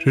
Je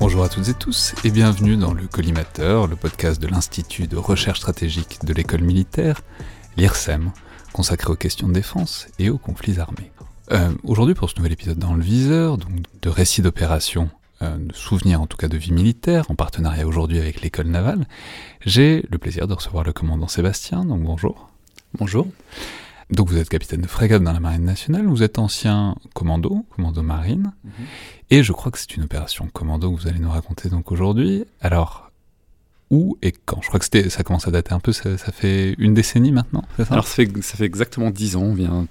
Bonjour à toutes et tous et bienvenue dans le Collimateur, le podcast de l'Institut de recherche stratégique de l'école militaire, l'IRSEM, consacré aux questions de défense et aux conflits armés. Aujourd'hui, pour ce nouvel épisode dans le viseur, donc de récits d'opérations, de souvenirs en tout cas de vie militaire, en partenariat aujourd'hui avec l'école navale, j'ai le plaisir de recevoir le commandant Sébastien, donc bonjour. Bonjour. Donc vous êtes capitaine de frégate dans la marine nationale, vous êtes ancien commando marine, et je crois que c'est une opération commando que vous allez nous raconter donc aujourd'hui. Alors... où et quand? Je crois que ça commence à dater un peu, ça fait une décennie maintenant, c'est ça? Alors ça fait exactement 10 ans, on vient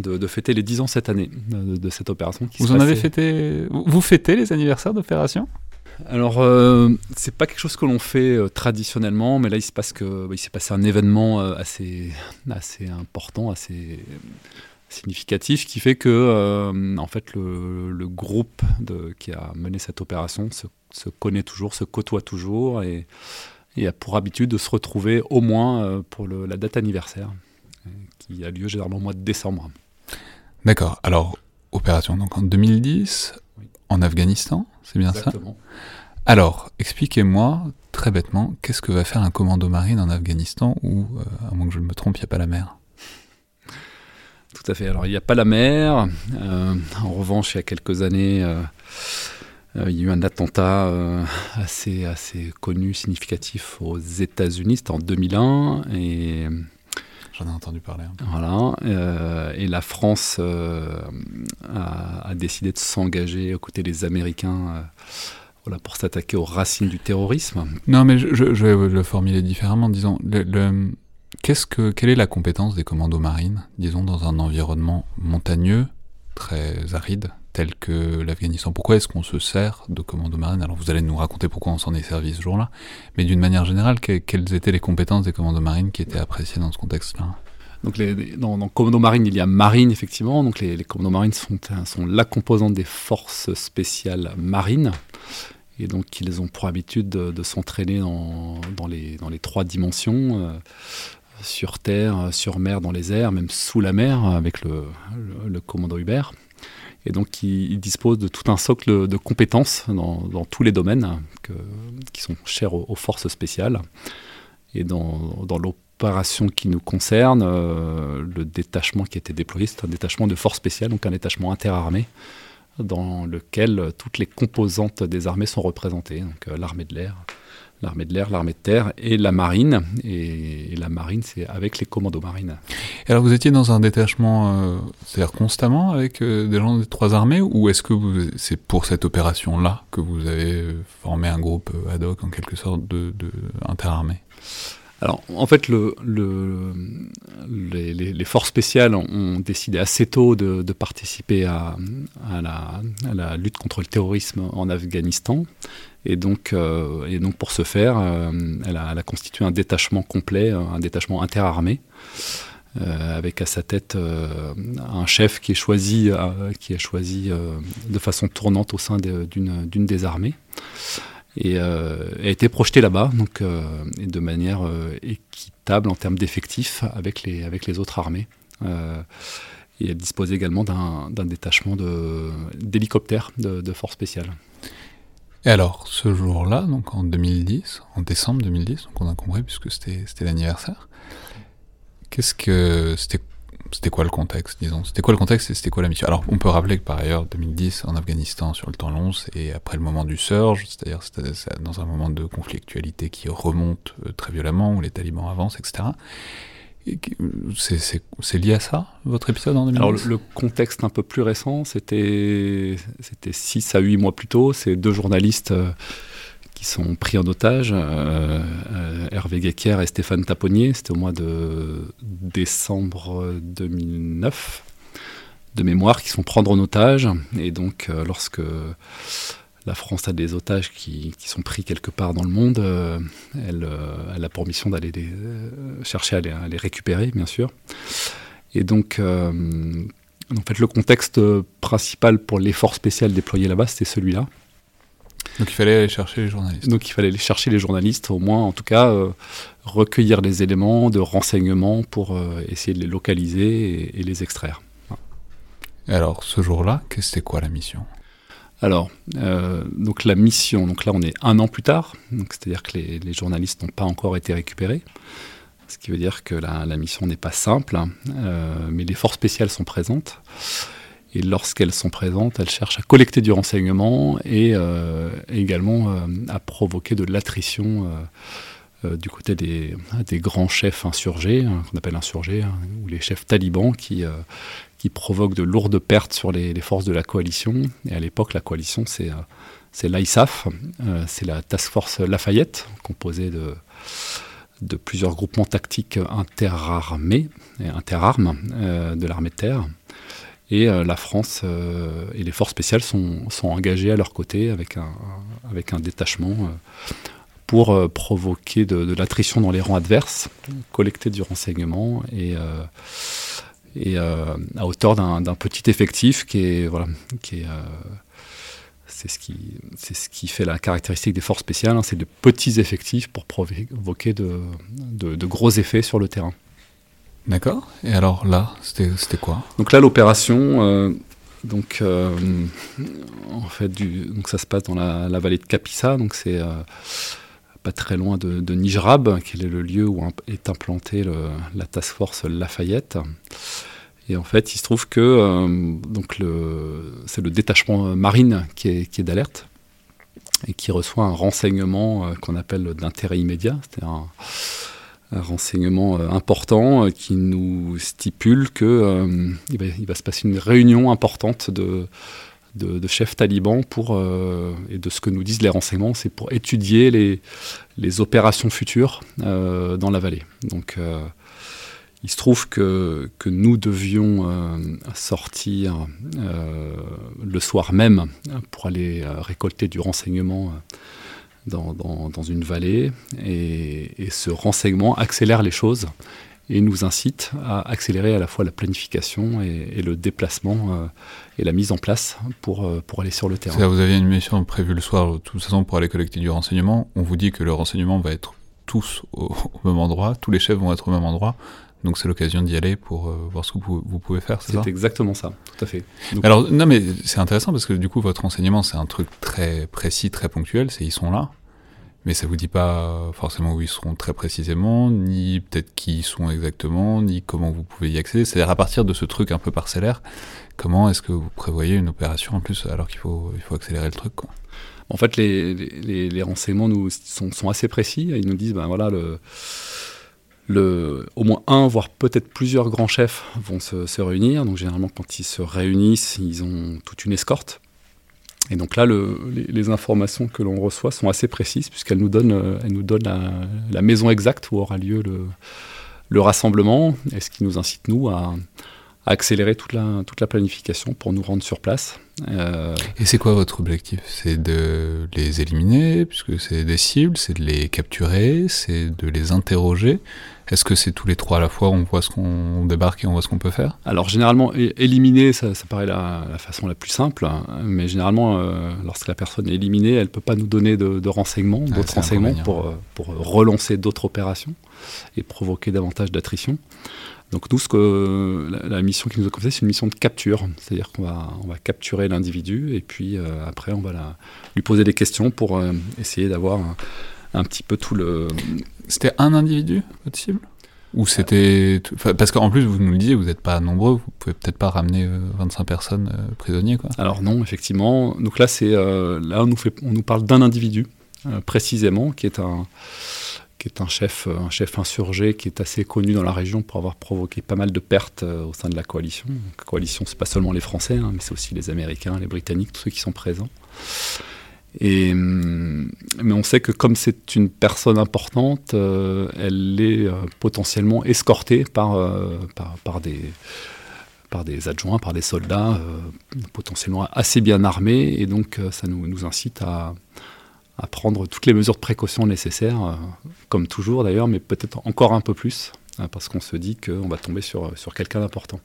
de fêter les 10 ans cette année de cette opération. Vous fêtez les anniversaires d'opération? Alors c'est pas quelque chose que l'on fait traditionnellement, mais là il s'est passé un événement assez important, assez significatif, qui fait que en fait le groupe qui a mené cette opération se connaît toujours, se côtoie toujours et a pour habitude de se retrouver au moins pour la date anniversaire qui a lieu généralement au mois de décembre. D'accord. Alors, opération donc en 2010, oui, en Afghanistan, c'est bien exactement ça? Alors, expliquez-moi très bêtement, qu'est-ce que va faire un commando marine en Afghanistan où, à moins que je me trompe, il n'y a pas la mer? Tout à fait. Alors, il n'y a pas la mer. En revanche, il y a quelques années... il y a eu un attentat assez connu, significatif aux États-Unis, c'était en 2001. Et j'en ai entendu parler un peu. Voilà. Et la France a décidé de s'engager aux côtés des Américains pour s'attaquer aux racines du terrorisme. Non, mais je vais le formuler différemment, disons. Quelle est la compétence des commandos marines, disons, dans un environnement montagneux, très aride, tel que l'Afghanistan? Pourquoi est-ce qu'on se sert de commandos marines? Alors vous allez nous raconter pourquoi on s'en est servi ce jour-là, mais d'une manière générale, quelles étaient les compétences des commandos marines qui étaient appréciées dans ce contexte-là? Donc dans commandos marines, il y a marine, effectivement. Donc les commandos marines sont la composante des forces spéciales marines, et donc ils ont pour habitude de s'entraîner dans les 3 dimensions, sur terre, sur mer, dans les airs, même sous la mer, avec le commando Hubert. Et donc, ils disposent de tout un socle de compétences dans tous les domaines qui sont chers aux forces spéciales. Et dans l'opération qui nous concerne, le détachement qui était déployé, c'est un détachement de forces spéciales, donc un détachement interarmé, dans lequel toutes les composantes des armées sont représentées. Donc, l'armée de l'air, l'armée de terre et la marine. Et la marine, c'est avec les commandos marines. Et alors, vous étiez dans un détachement, c'est-à-dire constamment, avec des gens des 3 armées, ou est-ce que c'est pour cette opération-là que vous avez formé un groupe ad hoc, en quelque sorte, de interarmée? Alors, en fait, les forces spéciales ont décidé assez tôt de participer à la lutte contre le terrorisme en Afghanistan. Et donc pour ce faire, elle a constitué un détachement complet, un détachement interarmé, avec à sa tête un chef qui est choisi, de façon tournante au sein d'une des armées, et a été projeté là-bas, donc et de manière équitable en termes d'effectifs avec les autres armées. Et elle disposait également d'un détachement d'hélicoptères de force spéciale. Et alors, ce jour-là, donc en 2010, en décembre 2010, donc on a compris puisque c'était l'anniversaire, C'était quoi le contexte, disons? C'était quoi le contexte et c'était quoi la mission? Alors, on peut rappeler que par ailleurs, 2010, en Afghanistan, sur le temps long, c'est après le moment du surge, c'est-à-dire c'est dans un moment de conflictualité qui remonte très violemment, où les talibans avancent, etc. C'est lié à ça, votre épisode en 2010? Alors, le contexte un peu plus récent, c'était 6 à 8 mois plus tôt, c'est 2 journalistes qui sont pris en otage, Hervé Guéguerrier et Stéphane Taponnier. C'était au mois de décembre 2009, de mémoire, qui sont prendre en otage. Et donc, lorsque la France a des otages qui sont pris quelque part dans le monde, elle a pour mission d'aller chercher à les récupérer, bien sûr. Et donc, en fait, le contexte principal pour l'effort spécial déployé là-bas, c'était celui-là. Donc il fallait aller chercher les journalistes. Au moins, en tout cas, recueillir les éléments de renseignements pour essayer de les localiser et les extraire. Et alors, ce jour-là, c'était quoi la mission ? Alors, donc la mission, donc là on est 1 an plus tard, donc c'est-à-dire que les journalistes n'ont pas encore été récupérés, ce qui veut dire que la mission n'est pas simple, mais les forces spéciales sont présentes. Et lorsqu'elles sont présentes, elles cherchent à collecter du renseignement et également à provoquer de l'attrition du côté des grands chefs insurgés, qu'on appelle insurgés, ou les chefs talibans qui provoquent de lourdes pertes sur les forces de la coalition. Et à l'époque, la coalition, c'est l'ISAF, c'est la Task Force Lafayette, composée de plusieurs groupements tactiques interarmes de l'armée de terre. Et la France et les forces spéciales sont engagées à leur côté avec un détachement pour provoquer de l'attrition dans les rangs adverses, collecter du renseignement et à hauteur d'un petit effectif c'est ce qui fait la caractéristique des forces spéciales, hein, c'est de petits effectifs pour provoquer de gros effets sur le terrain. D'accord. Et alors là, c'était quoi? Donc là, l'opération, en fait, ça se passe dans la vallée de Kapisa, donc c'est pas très loin de Nijrab, qui est le lieu où est implantée la Task Force Lafayette. Et en fait, il se trouve que c'est le détachement marine qui est d'alerte et qui reçoit un renseignement qu'on appelle d'intérêt immédiat, c'est-à-dire un renseignement important qui nous stipule qu'il va se passer une réunion importante de chefs talibans et de ce que nous disent les renseignements, c'est pour étudier les opérations futures dans la vallée. Donc il se trouve que nous devions sortir le soir même pour aller récolter du renseignement dans une vallée, et ce renseignement accélère les choses et nous incite à accélérer à la fois la planification et le déplacement et la mise en place pour aller sur le terrain. Vous aviez une mission prévue le soir, de toute façon, pour aller collecter du renseignement. On vous dit que le renseignement va être tous au même endroit, tous les chefs vont être au même endroit, donc c'est l'occasion d'y aller pour voir ce que vous pouvez faire, c'est ça ? C'est exactement ça, tout à fait. Donc, alors, non mais c'est intéressant parce que du coup, votre enseignement, c'est un truc très précis, très ponctuel, c'est ils sont là. Mais ça vous dit pas forcément où ils seront très précisément, ni peut-être qui ils sont exactement, ni comment vous pouvez y accéder. C'est-à-dire à partir de ce truc un peu parcellaire, comment est-ce que vous prévoyez une opération en plus alors qu'il faut accélérer le truc, quoi. En fait, les renseignements sont assez précis. Ils nous disent, ben voilà, au moins un, voire peut-être plusieurs grands chefs vont se réunir. Donc généralement, quand ils se réunissent, ils ont toute une escorte. Et donc là, les informations que l'on reçoit sont assez précises, puisqu'elles nous donnent la maison exacte où aura lieu le rassemblement, et ce qui nous incite, nous, à accélérer toute la planification pour nous rendre sur place. Et c'est quoi votre objectif? C'est de les éliminer, puisque c'est des cibles, c'est de les capturer, c'est de les interroger? Est-ce que c'est tous les trois à la fois, on voit ce qu'on débarque et on voit ce qu'on peut faire? Alors généralement, éliminer, ça paraît la façon la plus simple, mais généralement, lorsque la personne est éliminée, elle ne peut pas nous donner de renseignements, d'autres renseignements pour relancer d'autres opérations et provoquer davantage d'attrition. Donc nous, la mission qui nous est confiée, c'est une mission de capture, c'est-à-dire qu'on va capturer l'individu et puis après, on va lui poser des questions pour essayer d'avoir un petit peu tout le... C'était un individu, votre cible ? Ou c'était... Parce qu'en plus, vous nous le disiez, vous n'êtes pas nombreux, vous ne pouvez peut-être pas ramener 25 personnes prisonniers, quoi. Alors non, effectivement. Donc là, c'est, là on nous parle d'un individu, précisément, qui est un chef insurgé qui est assez connu dans la région pour avoir provoqué pas mal de pertes au sein de la coalition. Donc, la coalition, c'est pas seulement les Français, hein, mais c'est aussi les Américains, les Britanniques, tous ceux qui sont présents. Mais on sait que comme c'est une personne importante, elle est potentiellement escortée par des adjoints, par des soldats, potentiellement assez bien armés. Et donc ça nous incite à prendre toutes les mesures de précaution nécessaires, comme toujours d'ailleurs, mais peut-être encore un peu plus, parce qu'on se dit qu'on va tomber sur quelqu'un d'important.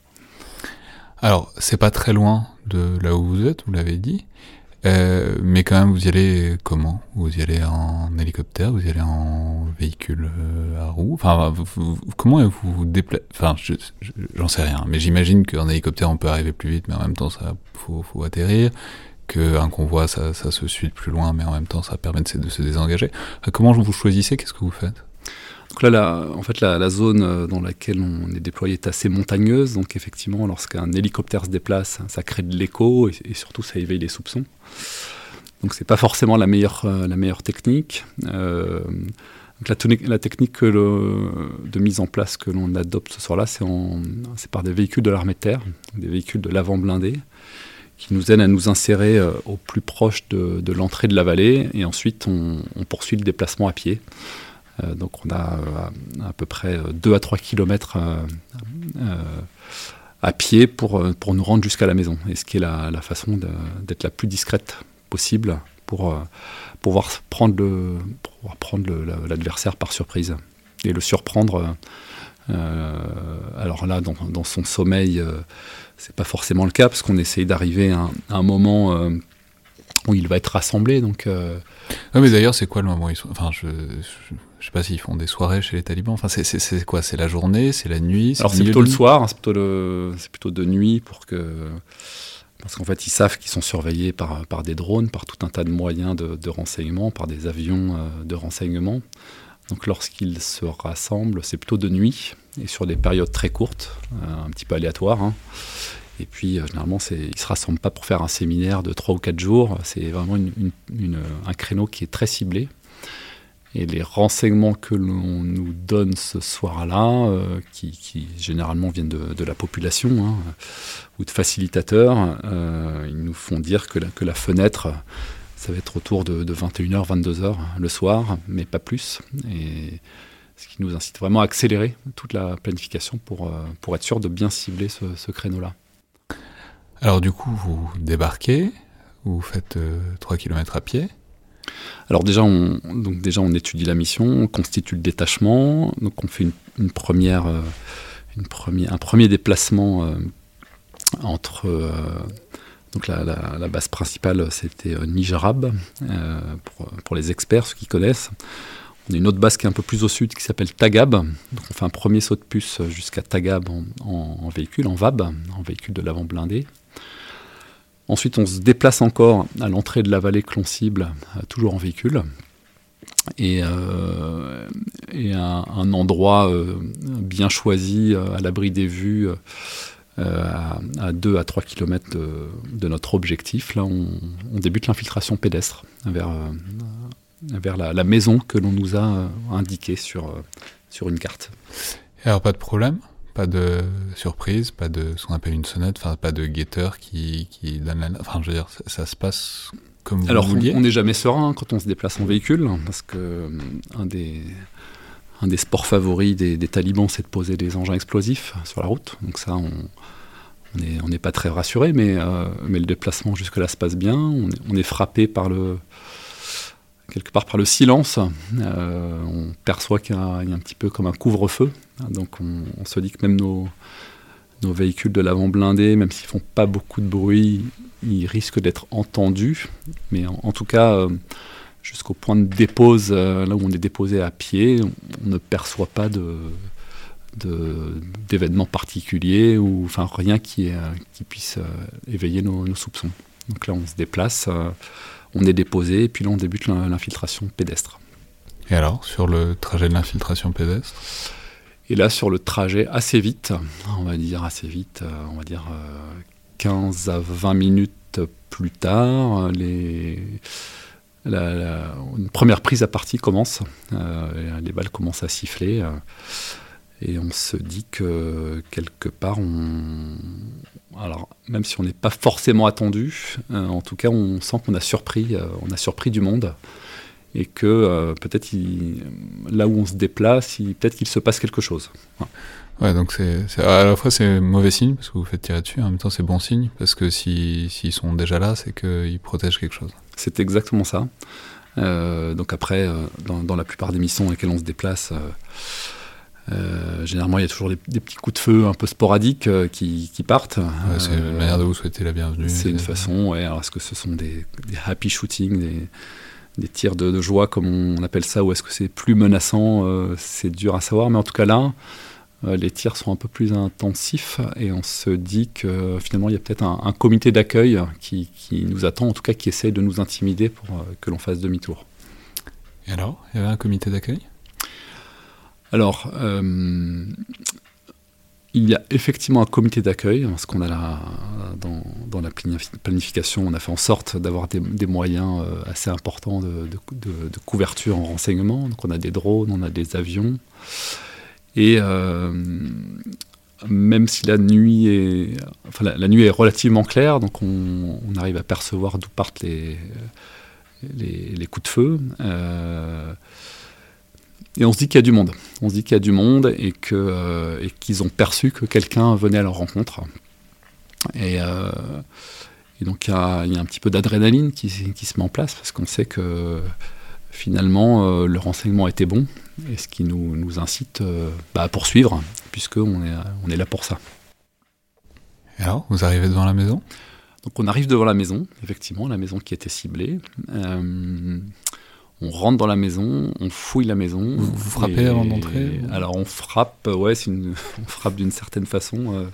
Alors, c'est pas très loin de là où vous êtes, vous l'avez dit. Mais quand même, vous y allez comment ? Vous y allez en hélicoptère ? Vous y allez en véhicule à roues ? Enfin, comment vous déplacez ? Enfin, j'en sais rien, mais j'imagine qu'en hélicoptère, on peut arriver plus vite, mais en même temps, ça faut atterrir. Qu'un convoi, ça se suit de plus loin, mais en même temps, ça permet de se désengager. Comment vous choisissez ? Qu'est-ce que vous faites ? Donc là, la zone dans laquelle on est déployé est assez montagneuse, donc effectivement, lorsqu'un hélicoptère se déplace, ça crée de l'écho et surtout ça éveille les soupçons. Donc c'est pas forcément la meilleure technique. Donc la technique de mise en place que l'on adopte ce soir-là, c'est par des véhicules de l'armée de terre, des véhicules de l'avant blindé, qui nous aident à nous insérer au plus proche de l'entrée de la vallée, et ensuite on poursuit le déplacement à pied. Donc on a à peu près 2 à 3 kilomètres à pied pour nous rendre jusqu'à la maison. Et ce qui est la façon d'être la plus discrète possible pour pouvoir prendre l'adversaire par surprise et le surprendre. Alors là, dans son sommeil, c'est pas forcément le cas parce qu'on essaye d'arriver à un moment... où il va être rassemblé, donc... Non, mais d'ailleurs, c'est quoi le moment où ils sont... Enfin, je sais pas s'ils font des soirées chez les talibans. Enfin, c'est quoi ? C'est la journée ? C'est la nuit ? Alors, c'est plutôt le soir, hein, c'est plutôt de nuit pour que... Parce qu'en fait, ils savent qu'ils sont surveillés par des drones, par tout un tas de moyens de renseignement, par des avions de renseignement. Donc, lorsqu'ils se rassemblent, c'est plutôt de nuit, et sur des périodes très courtes, un petit peu aléatoires, hein. Et puis, généralement, ils ne se rassemblent pas pour faire un séminaire de 3 ou 4 jours. C'est vraiment un créneau qui est très ciblé. Et les renseignements que l'on nous donne ce soir-là, qui généralement viennent de la population, hein, ou de facilitateurs, ils nous font dire que la fenêtre, ça va être autour de 21h, 22h le soir, mais pas plus. Et ce qui nous incite vraiment à accélérer toute la planification pour être sûr de bien cibler ce créneau-là. Alors du coup, vous débarquez, vous faites 3 km à pied. Alors déjà, on étudie la mission, on constitue le détachement, donc on fait un premier déplacement entre... donc la base principale, c'était Nijrab, pour les experts, ceux qui connaissent. On a une autre base qui est un peu plus au sud, qui s'appelle Tagab. Donc on fait un premier saut de puce jusqu'à Tagab en véhicule, en VAB, en véhicule de l'avant blindé. Ensuite, on se déplace encore à l'entrée de la vallée que l'on cible, toujours en véhicule. Et un endroit bien choisi, à l'abri des vues, à 2 à 3 km de notre objectif. Là, on débute l'infiltration pédestre vers la maison que l'on nous a indiquée sur une carte. Alors, pas de problème ? Pas de surprise, pas de ce qu'on appelle une sonnette, enfin pas de guetteur qui donne la... Enfin, je veux dire, ça se passe comme vous vouliez. Alors, on n'est jamais serein quand on se déplace en véhicule, parce que un des sports favoris des talibans, c'est de poser des engins explosifs sur la route. Donc ça, on n'est pas très rassuré, mais le déplacement jusque-là se passe bien. On est frappé quelque part par le silence, on perçoit qu'il y a un petit peu comme un couvre-feu, donc on se dit que même nos véhicules de l'avant blindé, même s'ils ne font pas beaucoup de bruit, ils risquent d'être entendus, mais en tout cas, jusqu'au point de dépose, là où on est déposé à pied, on ne perçoit pas d'événements particuliers, ou enfin rien qui puisse éveiller nos soupçons. Donc là, on se déplace... on est déposé, et puis là, on débute l'infiltration pédestre. Et alors, sur le trajet de l'infiltration pédestre ? Et là, sur le trajet, assez vite, on va dire 15 à 20 minutes plus tard, une première prise à partie commence. Les balles commencent à siffler. Et on se dit que, quelque part, alors, même si on n'est pas forcément attendu, en tout cas, on sent qu'on a surpris, du monde. Et que peut-être, là où on se déplace, peut-être qu'il se passe quelque chose. Ouais, donc c'est à la fois c'est mauvais signe, parce que vous faites tirer dessus, en même temps c'est bon signe, parce que s'ils sont déjà là, c'est qu'ils protègent quelque chose. C'est exactement ça. Donc après, dans la plupart des missions dans lesquelles on se déplace... généralement, il y a toujours des petits coups de feu un peu sporadiques qui partent. Ouais, c'est une manière de vous souhaiter la bienvenue. C'est une façon, ouais. Alors, est-ce que ce sont des happy shootings, des tirs de joie, comme on appelle ça, ou est-ce que c'est plus menaçant? C'est dur à savoir, mais en tout cas là, les tirs sont un peu plus intensifs et on se dit que finalement, il y a peut-être un comité d'accueil qui nous attend, en tout cas qui essaye de nous intimider pour que l'on fasse demi-tour. Et alors, il y avait un comité d'accueil ? Alors, il y a effectivement un comité d'accueil, parce qu'on a dans la planification, on a fait en sorte d'avoir des moyens assez importants de couverture en renseignement. Donc on a des drones, on a des avions. Et même si la nuit est relativement claire, donc on arrive à percevoir d'où partent les coups de feu. Et on se dit qu'il y a du monde. On se dit qu'il y a du monde et qu'ils ont perçu que quelqu'un venait à leur rencontre. Et donc il y a un petit peu d'adrénaline qui se met en place parce qu'on sait que finalement le renseignement était bon et ce qui nous incite à poursuivre puisqu'on est là pour ça. Et alors, vous arrivez devant la maison ? Donc on arrive devant la maison, effectivement, la maison qui était ciblée. On rentre dans la maison, on fouille la maison. Vous frappez avant d'entrer ? Alors on frappe, ouais, on frappe d'une certaine façon.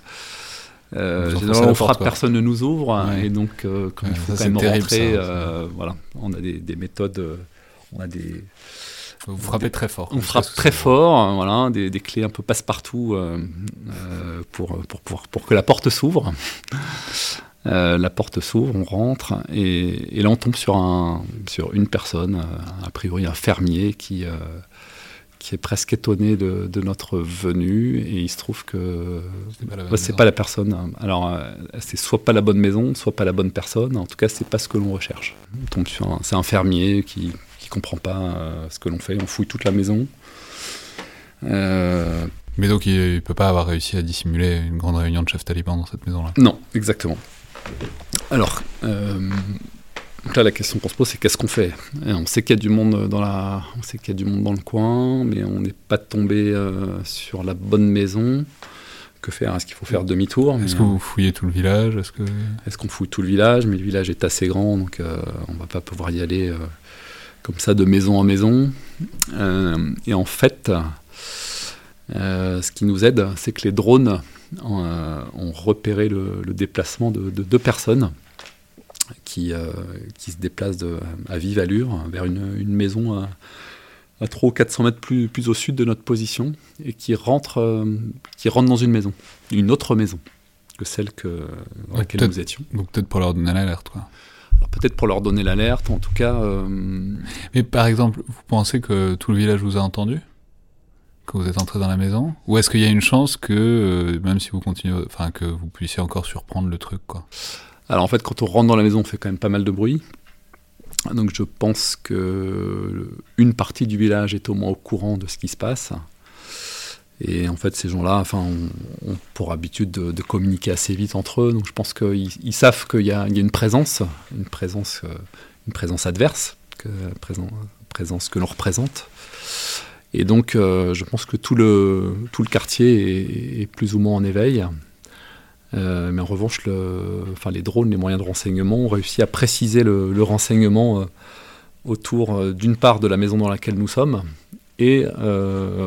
Généralement on frappe, quoi. Personne ne nous ouvre, ouais. Et donc quand il faut quand même terrible, rentrer, voilà, on a des méthodes, on a des. Vous frappez très fort. On frappe très fort, voilà, des clés un peu passe-partout pour que la porte s'ouvre. La porte s'ouvre, on rentre, et là on tombe sur une personne, a priori un fermier qui est presque étonné de notre venue, et il se trouve que c'est pas la personne. Alors c'est soit pas la bonne maison, soit pas la bonne personne, en tout cas c'est pas ce que l'on recherche. On tombe c'est un fermier qui comprend pas ce que l'on fait, on fouille toute la maison. Mais donc il ne peut pas avoir réussi à dissimuler une grande réunion de chefs talibans dans cette maison-là? Non, exactement. Alors, donc là, la question qu'on se pose, c'est qu'est-ce qu'on fait? On sait qu'il y a du monde on sait qu'il y a du monde dans le coin, mais on n'est pas tombé sur la bonne maison. Que faire? Est-ce qu'il faut faire demi-tour? Est-ce que vous fouillez tout le village? Est-ce qu'on fouille tout le village? Mais le village est assez grand, donc on ne va pas pouvoir y aller comme ça de maison en maison. Et en fait, ce qui nous aide, c'est que les drones ont repéré le déplacement de deux personnes qui se déplacent à vive allure vers une maison à 300 ou 400 mètres plus au sud de notre position et qui rentrent dans une maison, une autre maison que celle dans laquelle nous étions. Donc peut-être pour leur donner l'alerte, quoi. Alors peut-être pour leur donner l'alerte, en tout cas... Mais par exemple, vous pensez que tout le village vous a entendu ? Que vous êtes entré dans la maison, ou est-ce qu'il y a une chance que même si vous continuez, enfin que vous puissiez encore surprendre le truc, quoi? Alors en fait, quand on rentre dans la maison, on fait quand même pas mal de bruit. Donc je pense que une partie du village est au moins au courant de ce qui se passe. Et en fait, ces gens-là, enfin, ont pour habitude de communiquer assez vite entre eux. Donc je pense qu'ils savent qu'il y a une présence adverse, présence que l'on représente. Et donc, je pense que tout le quartier est plus ou moins en éveil. Mais en revanche, les drones, les moyens de renseignement ont réussi à préciser le renseignement autour, d'une part, de la maison dans laquelle nous sommes et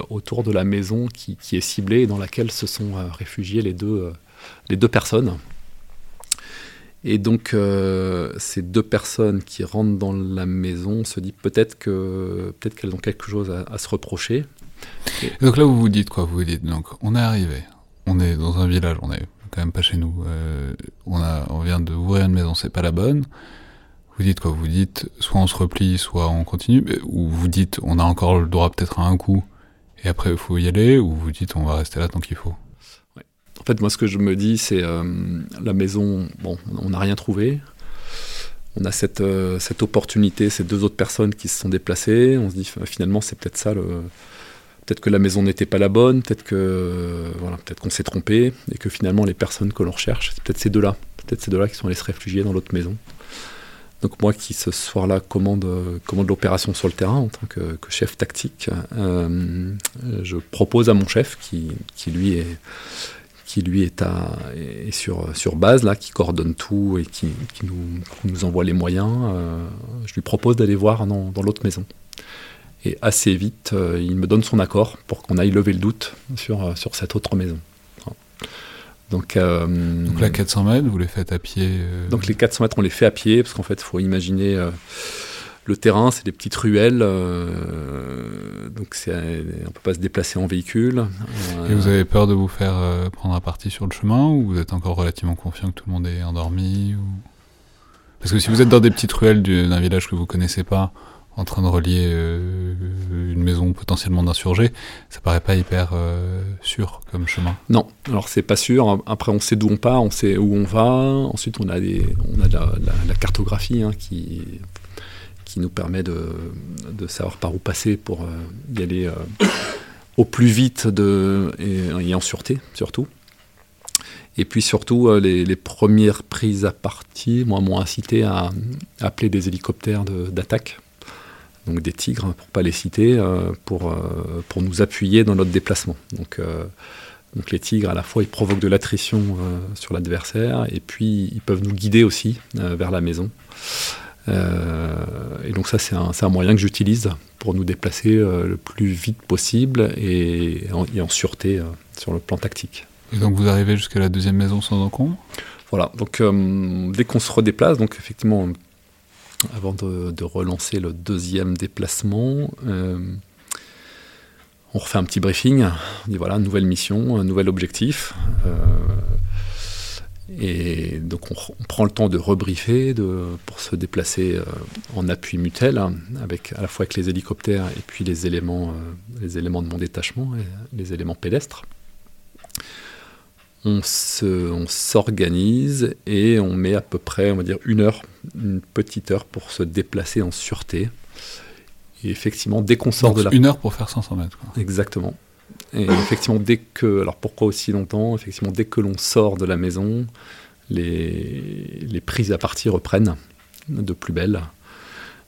autour de la maison qui est ciblée et dans laquelle se sont réfugiées les deux personnes. Et donc, ces deux personnes qui rentrent dans la maison, on se dit peut-être qu'elles ont quelque chose à se reprocher. Et donc là, vous vous dites quoi? Vous vous dites, donc, on est arrivé, on est dans un village, on est quand même pas chez nous, on vient d'ouvrir une maison, c'est pas la bonne. Vous dites quoi? Vous dites, soit on se replie, soit on continue, ou vous dites, on a encore le droit peut-être à un coup, et après il faut y aller, ou vous dites, on va rester là tant qu'il faut? Ouais. En fait, moi, ce que je me dis, c'est la maison, bon, on n'a rien trouvé. On a cette opportunité, ces deux autres personnes qui se sont déplacées. On se dit finalement, c'est peut-être ça. Peut-être que la maison n'était pas la bonne. Peut-être qu'on s'est trompé et que finalement les personnes que l'on recherche, c'est peut-être ces deux-là. Peut-être ces deux-là qui sont allés se réfugier dans l'autre maison. Donc moi, qui ce soir-là commande l'opération sur le terrain en tant que chef tactique, je propose à mon chef qui lui est sur base, là, qui coordonne tout et qui nous envoie les moyens, je lui propose d'aller voir dans l'autre maison. Et assez vite, il me donne son accord pour qu'on aille lever le doute sur cette autre maison. Donc là, 400 mètres, vous les faites à pied Donc les 400 mètres, on les fait à pied, parce qu'en fait, il faut imaginer... Le terrain, c'est des petites ruelles, donc on peut pas se déplacer en véhicule. Et vous avez peur de vous faire prendre à partie sur le chemin, ou vous êtes encore relativement confiant que tout le monde est endormi ou... Parce que si vous êtes dans des petites ruelles d'un village que vous connaissez pas, en train de relier une maison potentiellement d'insurgés, ça paraît pas hyper sûr comme chemin. Non, alors c'est pas sûr. Après, on sait d'où on part, on sait où on va. Ensuite, on a la cartographie qui nous permet de savoir par où passer pour y aller au plus vite et en sûreté, surtout. Et puis surtout, les premières prises à partie m'ont incité à appeler des hélicoptères d'attaque, donc des Tigres, pour ne pas les citer, pour nous appuyer dans notre déplacement. Donc les Tigres, à la fois, ils provoquent de l'attrition sur l'adversaire, et puis ils peuvent nous guider aussi vers la maison. Et donc ça, c'est un moyen que j'utilise pour nous déplacer le plus vite possible et en sûreté sur le plan tactique. Et donc vous arrivez jusqu'à la deuxième maison sans encombre ? Voilà, donc dès qu'on se redéplace, donc effectivement, avant de relancer le deuxième déplacement, on refait un petit briefing, on dit voilà, nouvelle mission, nouvel objectif... Et donc on prend le temps de rebriefer pour se déplacer en appui mutuel, hein, à la fois avec les hélicoptères et puis les éléments de mon détachement, les éléments pédestres. On s'organise et on met à peu près, on va dire, une petite heure pour se déplacer en sûreté. Et effectivement, dès qu'on sort de là... Une heure pour faire 500 mètres. Quoi. Exactement. Et effectivement, alors pourquoi aussi longtemps ? Effectivement, dès que l'on sort de la maison, les prises à partie reprennent de plus belle.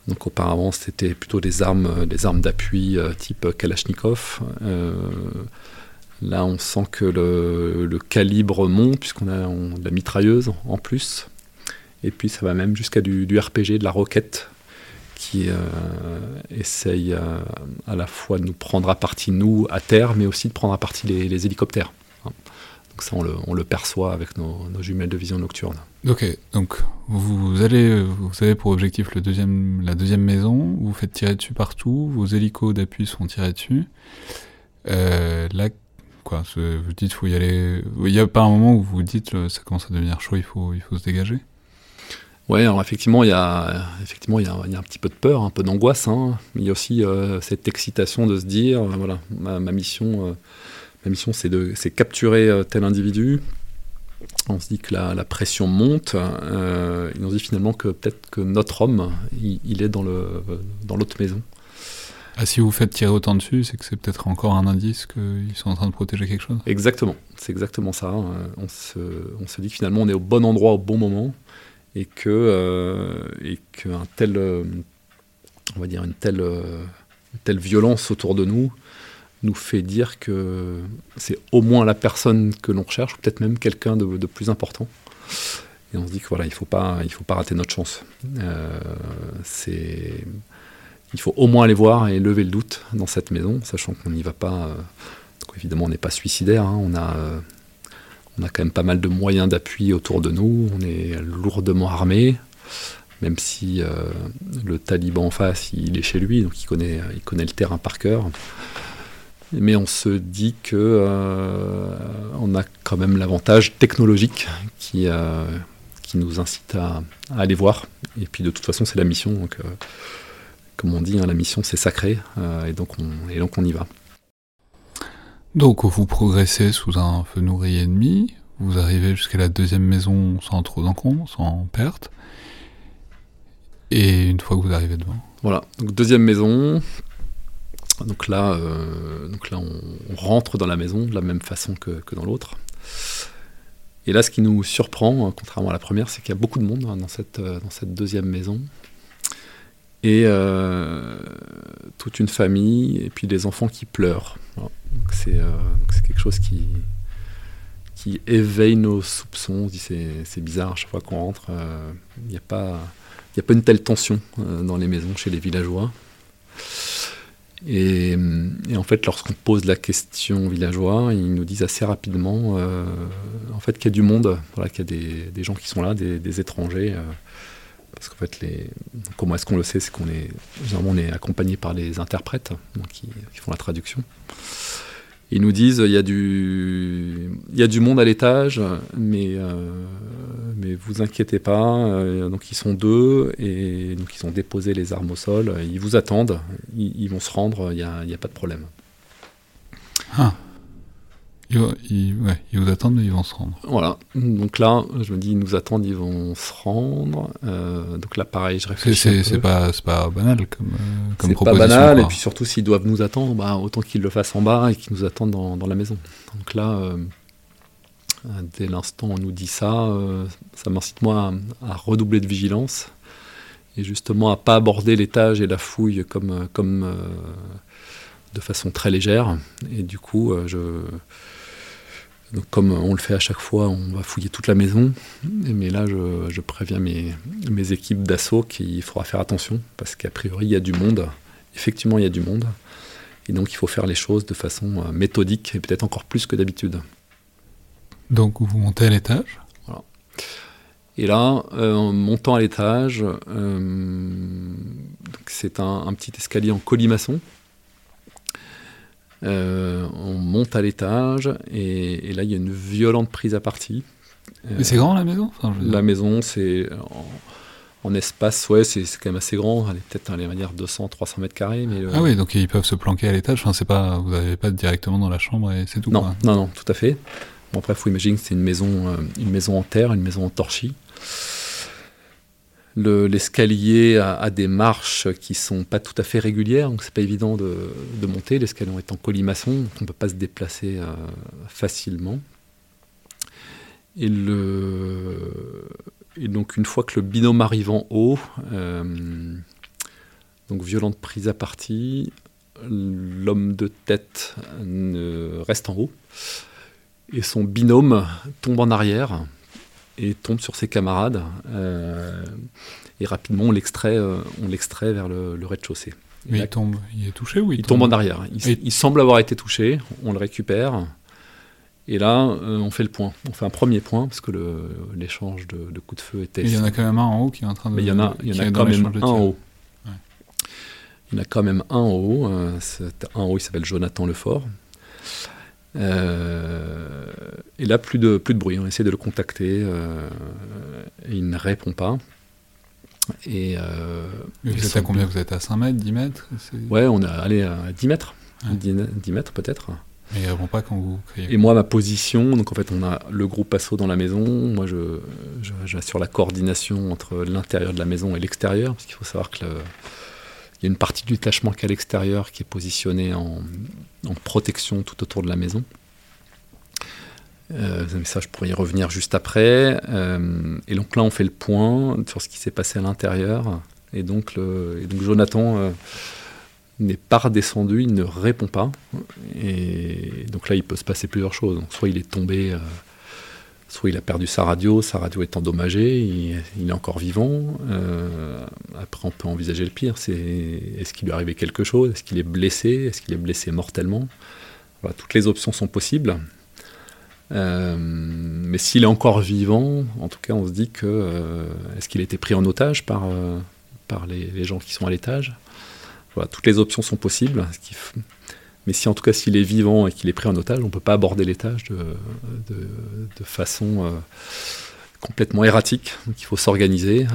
Donc auparavant, c'était plutôt des armes d'appui type Kalachnikov. Là, on sent que le calibre monte, puisqu'on a de la mitrailleuse en plus. Et puis ça va même jusqu'à du RPG, de la roquette, qui essaye à la fois de nous prendre à partie, nous, à terre, mais aussi de prendre à partie les hélicoptères. Hein. Donc ça, on le perçoit avec nos jumelles de vision nocturne. Ok, donc vous avez pour objectif la deuxième maison, vous faites tirer dessus partout, vos hélicos d'appui sont tirés dessus. Là, quoi, vous dites faut y aller... Il n'y a pas un moment où vous dites ça commence à devenir chaud, il faut se dégager ? Oui, alors effectivement, il y a un petit peu de peur, un peu d'angoisse. Hein. Il y a aussi cette excitation de se dire, voilà, ma mission, c'est capturer tel individu. On se dit que la pression monte. Et on se dit finalement que peut-être que notre homme, il est dans l'autre maison. Ah, si vous faites tirer autant dessus, c'est que c'est peut-être encore un indice qu'ils sont en train de protéger quelque chose. Exactement, c'est exactement ça. On se dit que finalement, on est au bon endroit au bon moment. Et qu'une telle violence autour de nous fait dire que c'est au moins la personne que l'on recherche, ou peut-être même quelqu'un de plus important. Et on se dit que voilà, il faut pas rater notre chance. Il faut au moins aller voir et lever le doute dans cette maison, sachant qu'on n'y va pas. Donc évidemment, on n'est pas suicidaire. Hein, on a quand même pas mal de moyens d'appui autour de nous, on est lourdement armés, même si le taliban en face, il est chez lui, donc il connaît le terrain par cœur. Mais on se dit qu'on a quand même l'avantage technologique qui nous incite à aller voir. Et puis de toute façon, c'est la mission. Donc, comme on dit, hein, la mission, c'est sacré. Et donc on y va. Donc vous progressez sous un feu nourri et demi. Vous arrivez jusqu'à la deuxième maison sans trop d'encombre, sans perte. Et une fois que vous arrivez devant. Voilà, donc deuxième maison. Donc là on rentre dans la maison de la même façon que dans l'autre. Et là, ce qui nous surprend, contrairement à la première, c'est qu'il y a beaucoup de monde hein, dans cette deuxième maison. Et toute une famille, et puis des enfants qui pleurent. Voilà. Donc c'est quelque chose qui éveille nos soupçons. On se dit c'est bizarre, à chaque fois qu'on rentre, il n'y a pas une telle tension dans les maisons chez les villageois. Et en fait, lorsqu'on pose la question aux villageois, ils nous disent assez rapidement en fait, qu'il y a du monde, voilà, qu'il y a des gens qui sont là, des étrangers. Parce qu'en fait, comment est-ce qu'on le sait ? C'est qu'on est généralement on est accompagné par les interprètes donc qui font la traduction. Ils nous disent il y a du monde à l'étage, mais vous inquiétez pas. Donc ils sont deux et donc ils ont déposé les armes au sol. Ils vous attendent. Ils vont se rendre. Il y a pas de problème. Ah. Ils vous attendent, mais ils vont se rendre. Voilà. Donc là, je me dis, ils nous attendent, ils vont se rendre. Donc là, pareil, je réfléchis. C'est pas banal comme proposition. C'est pas banal, et puis surtout, s'ils doivent nous attendre, bah, autant qu'ils le fassent en bas et qu'ils nous attendent dans la maison. Donc là, dès l'instant où on nous dit ça, ça m'incite moi à redoubler de vigilance et justement à pas aborder l'étage et la fouille comme de façon très légère. Et du coup, donc comme on le fait à chaque fois, on va fouiller toute la maison. Mais là, je préviens mes équipes d'assaut qu'il faudra faire attention, parce qu'a priori, il y a du monde. Effectivement, il y a du monde. Et donc, il faut faire les choses de façon méthodique, et peut-être encore plus que d'habitude. Donc, vous montez à l'étage. Voilà. Et là, en montant à l'étage, donc c'est un petit escalier en colimaçon. On monte à l'étage et là il y a une violente prise à partie. Mais c'est grand la maison La maison c'est en espace, ouais, c'est quand même assez grand, elle est peut-être on va dire 200-300 mètres carrés. Mais Ah oui, donc ils peuvent se planquer à l'étage, enfin, c'est pas, vous n'arrivez pas directement dans la chambre et c'est tout. Non, quoi. Non, tout à fait. Bon, après il faut imaginer que c'est une maison en terre, une maison en torchis. L'escalier a des marches qui ne sont pas tout à fait régulières, donc ce n'est pas évident de monter. L'escalier est en colimaçon, donc on ne peut pas se déplacer facilement. Et donc une fois que le binôme arrive en haut, donc violente prise à partie, l'homme de tête reste en haut, et son binôme tombe en arrière, et tombe sur ses camarades, et rapidement on l'extrait vers le rez-de-chaussée. Mais là, il est touché ou il tombe en arrière. Il semble avoir été touché, on le récupère, et là on fait le point. On fait un premier point, parce que l'échange de coups de feu était... Mais il y en a quand même un en haut qui est en train de... Il y en a quand même un en haut, il s'appelle Jonathan Lefort. Et là, plus de bruit. On essaie de le contacter. Et il ne répond pas. Et vous êtes à combien ? Vous êtes à 5 mètres, 10 mètres ? Ouais, on est allé à 10 mètres. Ouais. 10 mètres, peut-être. Mais il ne répond pas quand vous criez. Et moi, ma position... Donc, en fait, on a le groupe assaut dans la maison. Moi, j'assure la coordination entre l'intérieur de la maison et l'extérieur. Parce qu'il faut savoir que... Il y a une partie du détachement qui est à l'extérieur, qui est positionnée en protection tout autour de la maison. Mais ça, je pourrais y revenir juste après. Et donc là, on fait le point sur ce qui s'est passé à l'intérieur. Et donc Jonathan n'est pas redescendu, il ne répond pas. Et donc là, il peut se passer plusieurs choses. Donc, soit il est tombé... soit il a perdu sa radio est endommagée, il est encore vivant. Après, on peut envisager le pire. Est-ce qu'il lui est arrivé quelque chose ? Est-ce qu'il est blessé ? Est-ce qu'il est blessé mortellement ? Voilà, toutes les options sont possibles. Mais s'il est encore vivant, en tout cas, on se dit que... est-ce qu'il a été pris en otage par les gens qui sont à l'étage ? Voilà, toutes les options sont possibles. Mais si en tout cas s'il est vivant et qu'il est pris en otage, on ne peut pas aborder les tâches de façon complètement erratique. Donc il faut s'organiser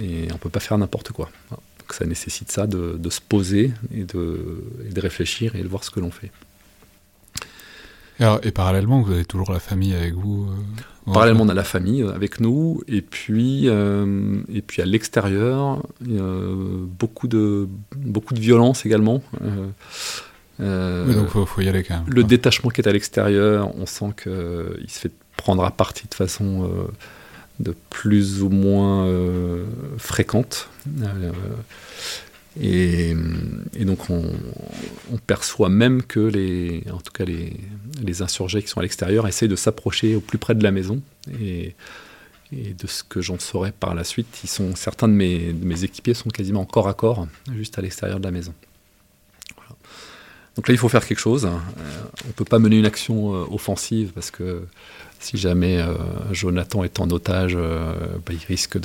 et on ne peut pas faire n'importe quoi. Donc ça nécessite ça de se poser et de réfléchir et de voir ce que l'on fait. Et parallèlement, vous avez toujours la famille avec vous Parallèlement, on a la famille avec nous, et puis à l'extérieur, beaucoup de violence également. Oui, donc faut y aller quand même. Le détachement qui est à l'extérieur, on sent qu'il se fait prendre à partie de façon de plus ou moins fréquente. Et donc on perçoit même que les insurgés qui sont à l'extérieur essayent de s'approcher au plus près de la maison. Et de ce que j'en saurais par la suite, certains de mes équipiers sont quasiment corps à corps, juste à l'extérieur de la maison. Voilà. Donc là, il faut faire quelque chose. On ne peut pas mener une action offensive, parce que si jamais Jonathan est en otage, il risque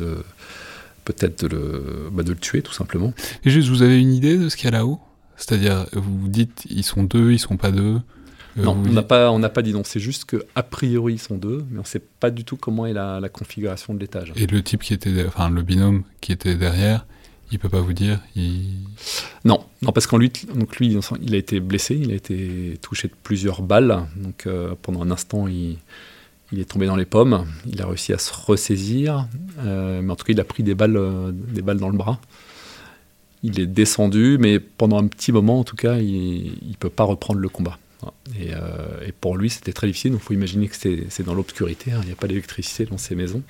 peut-être de le tuer, tout simplement. Et juste, vous avez une idée de ce qu'il y a là-haut ? C'est-à-dire, vous vous dites, ils sont deux, ils sont pas deux ? Non, on n'a pas dit non. C'est juste qu'a priori, ils sont deux, mais on ne sait pas du tout comment est la configuration de l'étage. Et le type le binôme qui était derrière, il ne peut pas vous dire Non, parce qu'en lui, il a été blessé, il a été touché de plusieurs balles. Donc, pendant un instant, il est tombé dans les pommes, il a réussi à se ressaisir, mais en tout cas il a pris des balles dans le bras. Il est descendu, mais pendant un petit moment en tout cas, il ne peut pas reprendre le combat. Et pour lui c'était très difficile, donc il faut imaginer que c'est dans l'obscurité, il n'y a pas d'électricité dans ces maisons.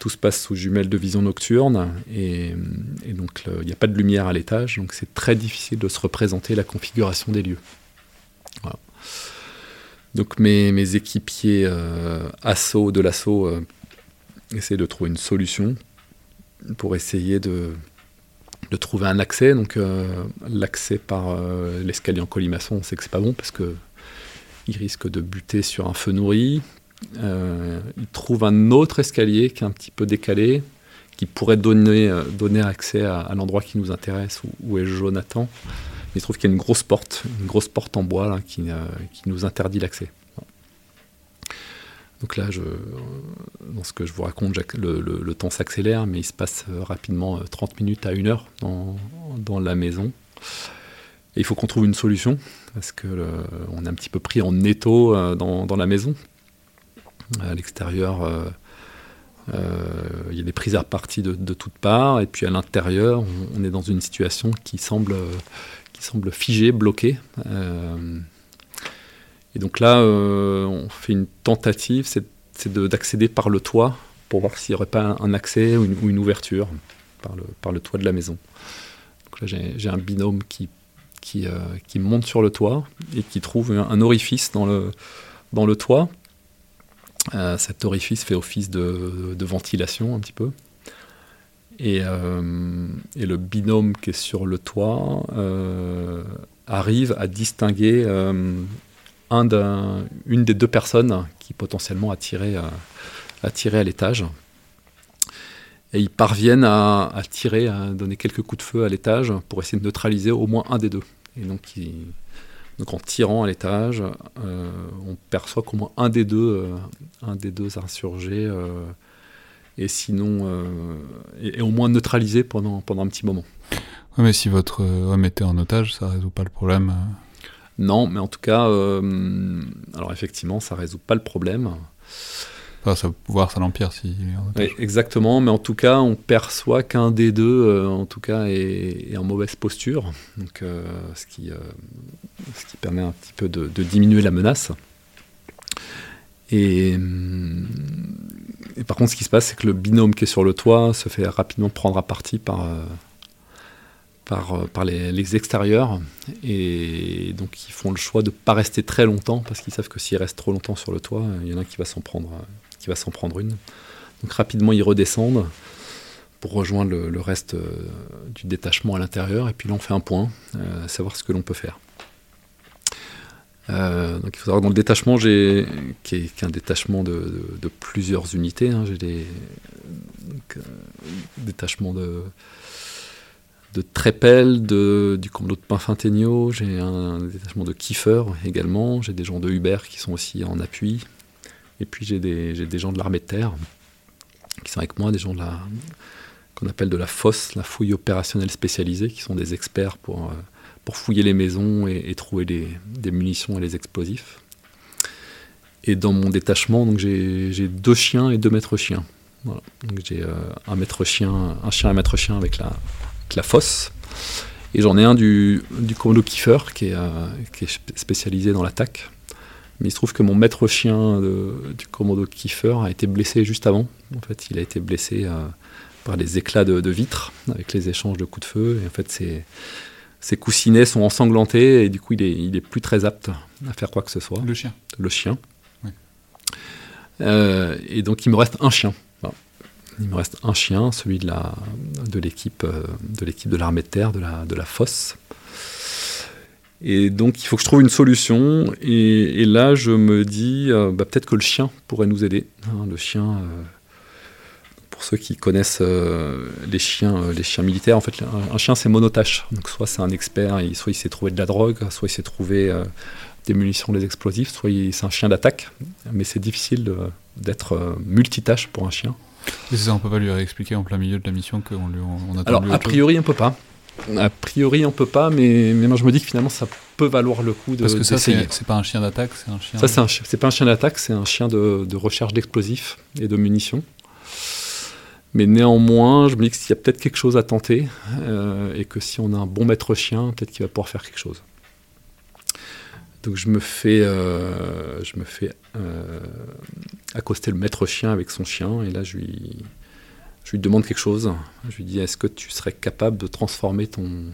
Tout se passe sous jumelles de vision nocturne, et donc il n'y a pas de lumière à l'étage, donc c'est très difficile de se représenter la configuration des lieux. Voilà. Donc mes équipiers de l'assaut essaient de trouver une solution pour essayer de trouver un accès. Donc l'accès par l'escalier en colimaçon, on sait que c'est pas bon parce que ils risquent de buter sur un feu nourri. Ils trouvent un autre escalier qui est un petit peu décalé, qui pourrait donner accès à l'endroit qui nous intéresse, où est Jonathan. Il se trouve qu'il y a une grosse porte en bois là, qui nous interdit l'accès. Donc là, dans ce que je vous raconte, le temps s'accélère, mais il se passe rapidement 30 minutes à 1 heure dans la maison. Et il faut qu'on trouve une solution, parce qu'on est un petit peu pris en étau dans la maison. À l'extérieur, il y a des prises à partie de toutes parts, et puis à l'intérieur, on est dans une situation qui semble figé, bloqué. Et donc là, on fait une tentative, c'est d'accéder par le toit pour voir s'il n'y aurait pas un accès ou une ouverture par le toit de la maison. Donc là, j'ai un binôme qui monte sur le toit et qui trouve un orifice dans le toit. Cet orifice fait office de ventilation un petit peu. Et le binôme qui est sur le toit arrive à distinguer une des deux personnes qui potentiellement a tiré à l'étage. Et ils parviennent à tirer, à donner quelques coups de feu à l'étage pour essayer de neutraliser au moins un des deux. Et donc, en tirant à l'étage, on perçoit qu'au moins un des deux insurgés... et sinon et au moins neutralisé pendant un petit moment. Oui, mais si votre homme était en otage, ça ne résout pas le problème. Non, mais en tout cas, alors effectivement, ça ne résout pas le problème. Enfin, ça l'empire s'il est en otage. Oui, exactement, mais en tout cas, on perçoit qu'un des deux, en tout cas, est en mauvaise posture, donc, ce qui permet un petit peu de diminuer la menace. Et par contre, ce qui se passe, c'est que le binôme qui est sur le toit se fait rapidement prendre à partie par les extérieurs. Et donc, ils font le choix de ne pas rester très longtemps, parce qu'ils savent que s'ils restent trop longtemps sur le toit, il y en a un qui va s'en prendre une. Donc, rapidement, ils redescendent pour rejoindre le reste du détachement à l'intérieur. Et puis là, on fait un point, savoir ce que l'on peut faire. Donc il faut savoir que dans le détachement, qui est un détachement de plusieurs unités, j'ai des détachements de Trépel, du complot de Pinfinténio, j'ai un détachement de Kiffer également, j'ai des gens de Hubert qui sont aussi en appui, et puis j'ai des gens de l'armée de terre qui sont avec moi, des gens qu'on appelle de la FOSSE, la fouille opérationnelle spécialisée, qui sont des experts pour fouiller les maisons et trouver des munitions et les explosifs. Et dans mon détachement, donc, j'ai 2 chiens et 2 maîtres chiens. Voilà. Donc, j'ai un chien et maître chien avec la FOSSE. Et j'en ai un du commando Kiffer qui est spécialisé dans l'attaque. Mais il se trouve que mon maître chien du commando Kiffer a été blessé juste avant. En fait, il a été blessé par des éclats de vitres avec les échanges de coups de feu. Et en fait, ses coussinets sont ensanglantés et du coup, il est plus très apte à faire quoi que ce soit. Le chien. Oui. Et donc, il me reste un chien. Enfin, il me reste un chien, celui de l'équipe de l'armée de terre, de la FOSSE. Et donc, il faut que je trouve une solution. Et là, je me dis, peut-être que le chien pourrait nous aider. Hein, le chien... Pour ceux qui connaissent les chiens militaires, en fait, un chien, c'est monotâche. Donc, soit c'est un expert, soit il sait trouver de la drogue, soit il sait trouver des munitions, des explosifs, soit c'est un chien d'attaque. Mais c'est difficile d'être multitâche pour un chien. Et c'est ça, on ne peut pas lui expliquer en plein milieu de la mission qu'on lui on attend. Alors, a priori, on ne peut pas, mais moi, je me dis que finalement, ça peut valoir le coup d'essayer. Parce que ça, c'est pas un chien d'attaque, c'est un chien... c'est pas un chien d'attaque, c'est un chien de recherche d'explosifs et de munitions. Mais néanmoins, je me dis qu'il y a peut-être quelque chose à tenter et que si on a un bon maître chien, peut-être qu'il va pouvoir faire quelque chose. Donc je me fais accoster le maître chien avec son chien et là je lui demande quelque chose. Je lui dis, est-ce que tu serais capable de transformer ton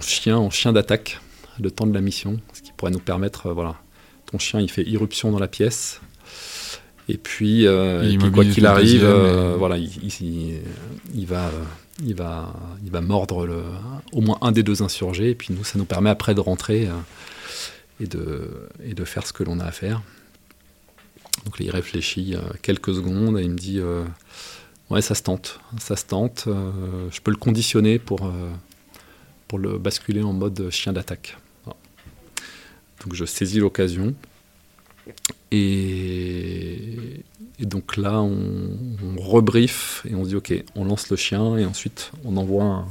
chien en chien d'attaque le temps de la mission, ce qui pourrait nous permettre, voilà, ton chien il fait irruption dans la pièce. Et puis, quoi qu'il arrive, voilà, il va mordre au moins un des 2 insurgés. Et puis nous, ça nous permet après de rentrer et de faire ce que l'on a à faire. Donc là, il réfléchit quelques secondes et il me dit ouais, ça se tente. Je peux le conditionner pour le basculer en mode chien d'attaque. Voilà. Donc je saisis l'occasion. Et donc là, on rebriefe et on se dit ok, on lance le chien et ensuite on envoie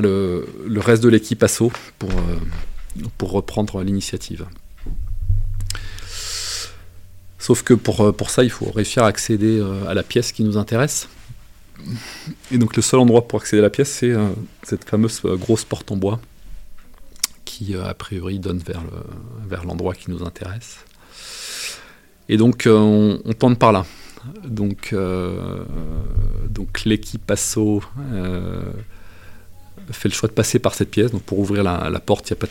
le reste de l'équipe assaut pour reprendre l'initiative. Sauf que pour ça, il faut réussir à accéder à la pièce qui nous intéresse. Et donc le seul endroit pour accéder à la pièce, c'est cette fameuse grosse porte en bois qui, a priori, donne vers l'endroit qui nous intéresse. Et donc, on tente par là. Donc l'équipe assaut fait le choix de passer par cette pièce. Donc, pour ouvrir la porte, il n'y a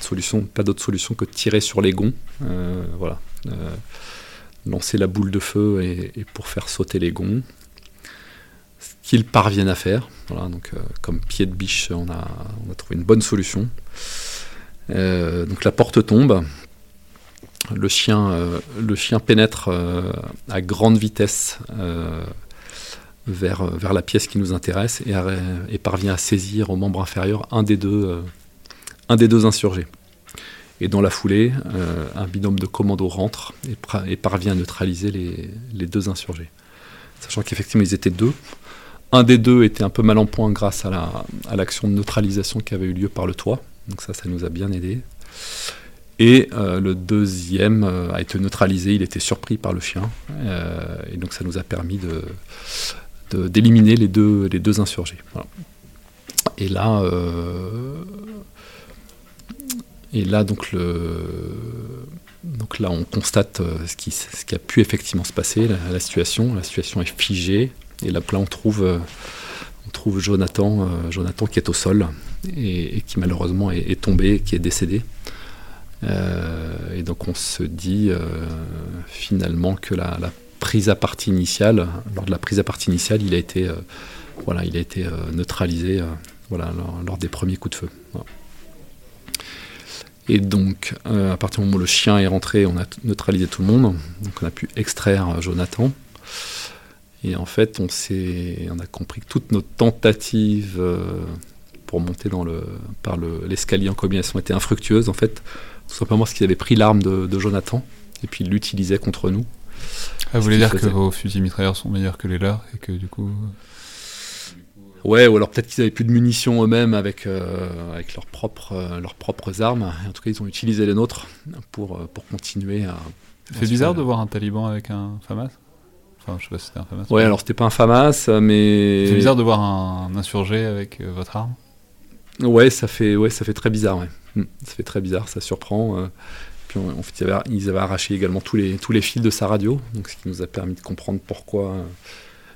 pas d'autre solution que de tirer sur les gonds. Voilà. Lancer la boule de feu et pour faire sauter les gonds. Ce qu'ils parviennent à faire. Voilà, donc, comme pied de biche, on a trouvé une bonne solution. Donc la porte tombe, le chien pénètre à grande vitesse vers la pièce qui nous intéresse et parvient à saisir au membre inférieur un des deux insurgés. Et dans la foulée, un binôme de commando rentre et parvient à neutraliser les 2 insurgés. Sachant qu'effectivement ils étaient 2. Un des 2 était un peu mal en point grâce à l'action de neutralisation qui avait eu lieu par le toit. Donc ça nous a bien aidé. Et le deuxième a été neutralisé, il était surpris par le chien. Et donc ça nous a permis d'éliminer les deux insurgés. Voilà. Et là donc là on constate ce qui a pu effectivement se passer, la situation. La situation est figée. Et là on trouve... Jonathan qui est au sol et qui malheureusement est tombé, qui est décédé. Et donc on se dit finalement que la prise à partie initiale, lors de la prise à partie initiale, il a été neutralisé lors des premiers coups de feu. Voilà. Et donc à partir du moment où le chien est rentré, on a neutralisé tout le monde. Donc on a pu extraire Jonathan. Et en fait, on a compris que toutes nos tentatives pour monter l'escalier en combinaison étaient infructueuses, en fait, tout simplement parce qu'ils avaient pris l'arme de Jonathan et puis ils l'utilisaient contre nous. Ah, vous voulez dire que vos fusils mitrailleurs sont meilleurs que les leurs et que du coup... Ouais, ou alors peut-être qu'ils n'avaient plus de munitions eux-mêmes avec leurs propres armes. En tout cas, ils ont utilisé les nôtres pour continuer à... C'est bizarre de voir un taliban avec un FAMAS. Enfin, je sais pas si c'était un FAMAS. Ouais, alors c'était pas un FAMAS, mais... C'est bizarre de voir un insurgé avec votre arme. Ouais, ça fait très bizarre, ouais. Ça fait très bizarre, ça surprend. Puis en fait, ils avaient arraché également tous les fils de sa radio, donc ce qui nous a permis de comprendre pourquoi...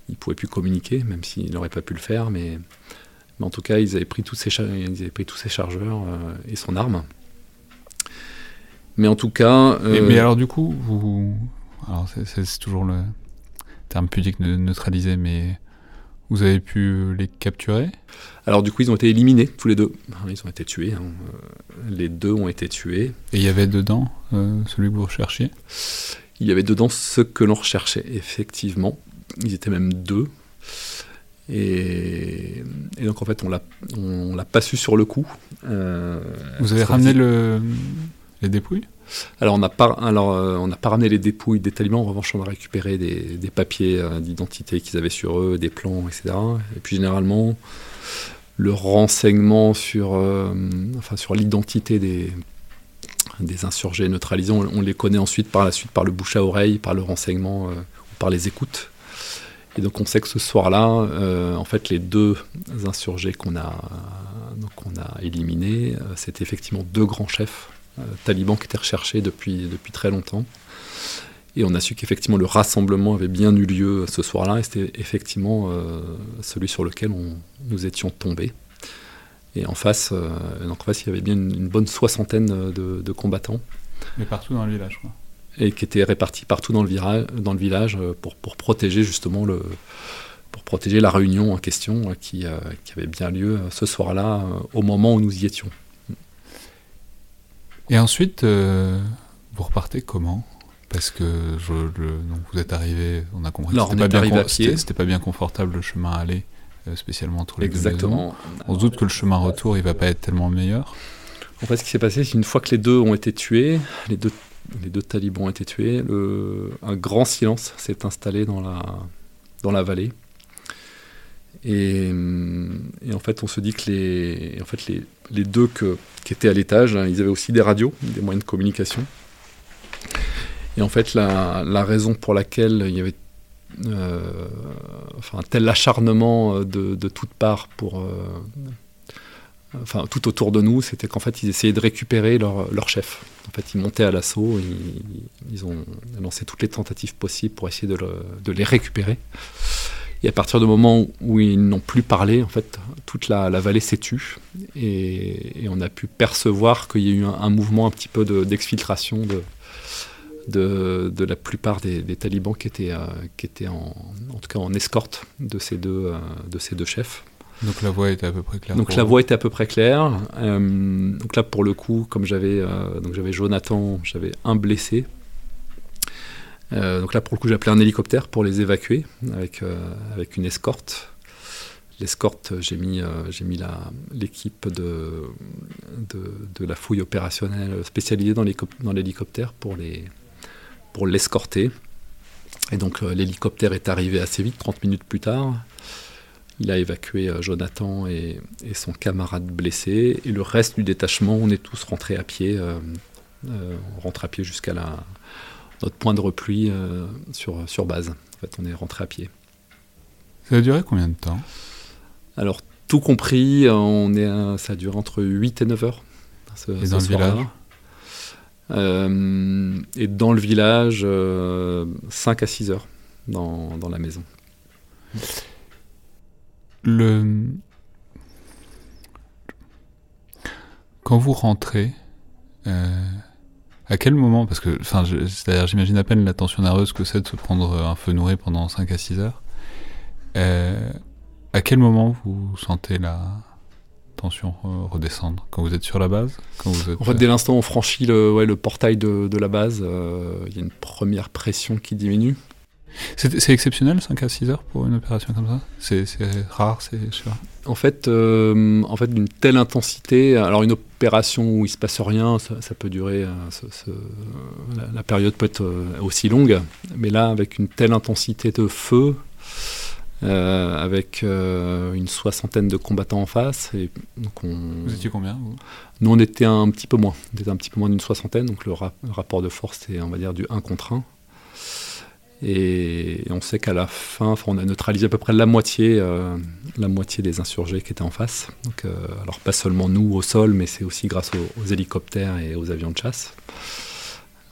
Ils ne pouvaient plus communiquer, même s'ils n'auraient pas pu le faire, mais en tout cas, ils avaient pris tous ses chargeurs et son arme. Mais en tout cas... Mais alors du coup, alors c'est toujours le terme pudique de neutraliser, mais vous avez pu les capturer ? Alors du coup, ils ont été éliminés, tous les deux. Ils ont été tués. Hein. Les deux ont été tués. Et il y avait dedans celui que vous recherchiez ? Il y avait dedans ce que l'on recherchait, effectivement. Ils étaient même deux. Et donc, en fait, on l'a pas su sur le coup. Vous avez ramené les dépouilles ? Alors, on n'a pas ramené les dépouilles des talibans. En revanche, on a récupéré des papiers d'identité qu'ils avaient sur eux, des plans, etc. Et puis, généralement, le renseignement sur l'identité des insurgés neutralisés, on les connaît ensuite par la suite, par le bouche à oreille, par le renseignement, ou par les écoutes. Et donc on sait que ce soir-là, en fait, les deux insurgés qu'on a éliminés, c'était effectivement deux grands chefs talibans qui étaient recherchés depuis très longtemps. Et on a su qu'effectivement le rassemblement avait bien eu lieu ce soir-là, et c'était effectivement celui sur lequel nous étions tombés. Et en face, il y avait bien une bonne soixantaine de combattants. Mais partout dans le village, je crois. Et qui étaient répartis partout dans le village pour protéger justement la réunion en question qui avait bien lieu ce soir-là, au moment où nous y étions. Et ensuite, vous repartez comment ? Parce que vous êtes arrivé, on a compris que c'était pas bien confortable le chemin à aller, spécialement entre les deux maisons. On se doute que le chemin retour, il va pas être tellement meilleur. En fait, ce qui s'est passé, c'est qu'une fois que les deux ont été tués, les deux talibans ont été tués, un grand silence s'est installé dans la vallée. Et en fait, on se dit que les deux qui étaient à l'étage, hein, ils avaient aussi des radios, des moyens de communication. Et en fait, la raison pour laquelle il y avait un tel acharnement de toutes parts tout autour de nous, c'était qu'en fait, ils essayaient de récupérer leur chef. En fait, ils montaient à l'assaut, ils ont lancé toutes les tentatives possibles pour essayer de les récupérer. Et à partir du moment où ils n'ont plus parlé, en fait, toute la vallée s'est tue. Et on a pu percevoir qu'il y a eu un mouvement un petit peu d'exfiltration de la plupart des talibans qui étaient en tout cas en escorte de ces deux chefs. Donc la voie était à peu près claire. Donc là, pour le coup, comme j'avais Jonathan, j'avais un blessé. Donc là, pour le coup, j'ai appelé un hélicoptère pour les évacuer avec une escorte. L'escorte, j'ai mis l'équipe de la fouille opérationnelle spécialisée dans l'hélicoptère pour l'escorter. Et donc l'hélicoptère est arrivé assez vite, 30 minutes plus tard. Il a évacué Jonathan et son camarade blessé. Et le reste du détachement, on est tous rentrés à pied. On rentre à pied jusqu'à notre point de repli sur base. En fait, on est rentré à pied. Ça a duré combien de temps ? Alors, tout compris, ça a duré entre 8 et 9 heures. Dans le village ? Et dans le village, 5 à 6 heures dans la maison. Quand vous rentrez, à quel moment, parce que c'est-à-dire, j'imagine à peine la tension nerveuse que c'est de se prendre un feu nourri pendant 5 à 6 heures, à quel moment vous sentez la tension redescendre ? Quand vous êtes sur la base ? En fait, dès l'instant où on franchit le portail de la base, il y a une première pression qui diminue. C'est exceptionnel, 5 à 6 heures pour une opération comme ça ? C'est rare, c'est... Je sais pas. En fait, d'une telle intensité... Alors, une opération où il ne se passe rien, ça peut durer... La période peut être aussi longue. Mais là, avec une telle intensité de feu, avec une soixantaine de combattants en face... Et donc vous étiez combien, vous ? Nous, on était un petit peu moins. On était un petit peu moins d'une soixantaine. Donc, le rapport de force, c'est, on va dire, du 1 contre 1. Et on sait qu'à la fin, on a neutralisé à peu près la moitié des insurgés qui étaient en face. Donc, alors pas seulement nous au sol, mais c'est aussi grâce aux hélicoptères et aux avions de chasse,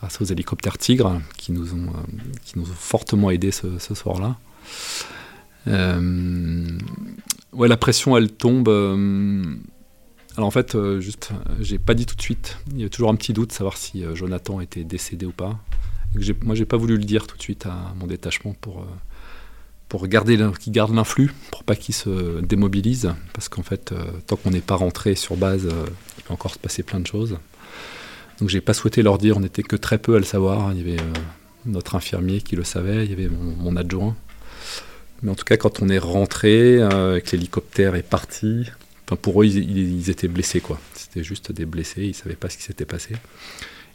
grâce aux hélicoptères Tigre qui nous ont fortement aidés ce soir-là. Ouais, la pression, elle tombe. Alors en fait, juste, j'ai pas dit tout de suite. Il y a toujours un petit doute, savoir si Jonathan était décédé ou pas. Moi, j'ai pas voulu le dire tout de suite à mon détachement pour qu'il garde l'influx, pour pas qu'il se démobilise, parce qu'en fait, tant qu'on n'est pas rentré sur base, il peut encore se passer plein de choses. Donc, j'ai pas souhaité leur dire. On n'était que très peu à le savoir. Il y avait notre infirmier qui le savait, il y avait mon adjoint. Mais en tout cas, quand on est rentré, que l'hélicoptère est parti, pour eux, ils étaient blessés, quoi. C'était juste des blessés. Ils savaient pas ce qui s'était passé.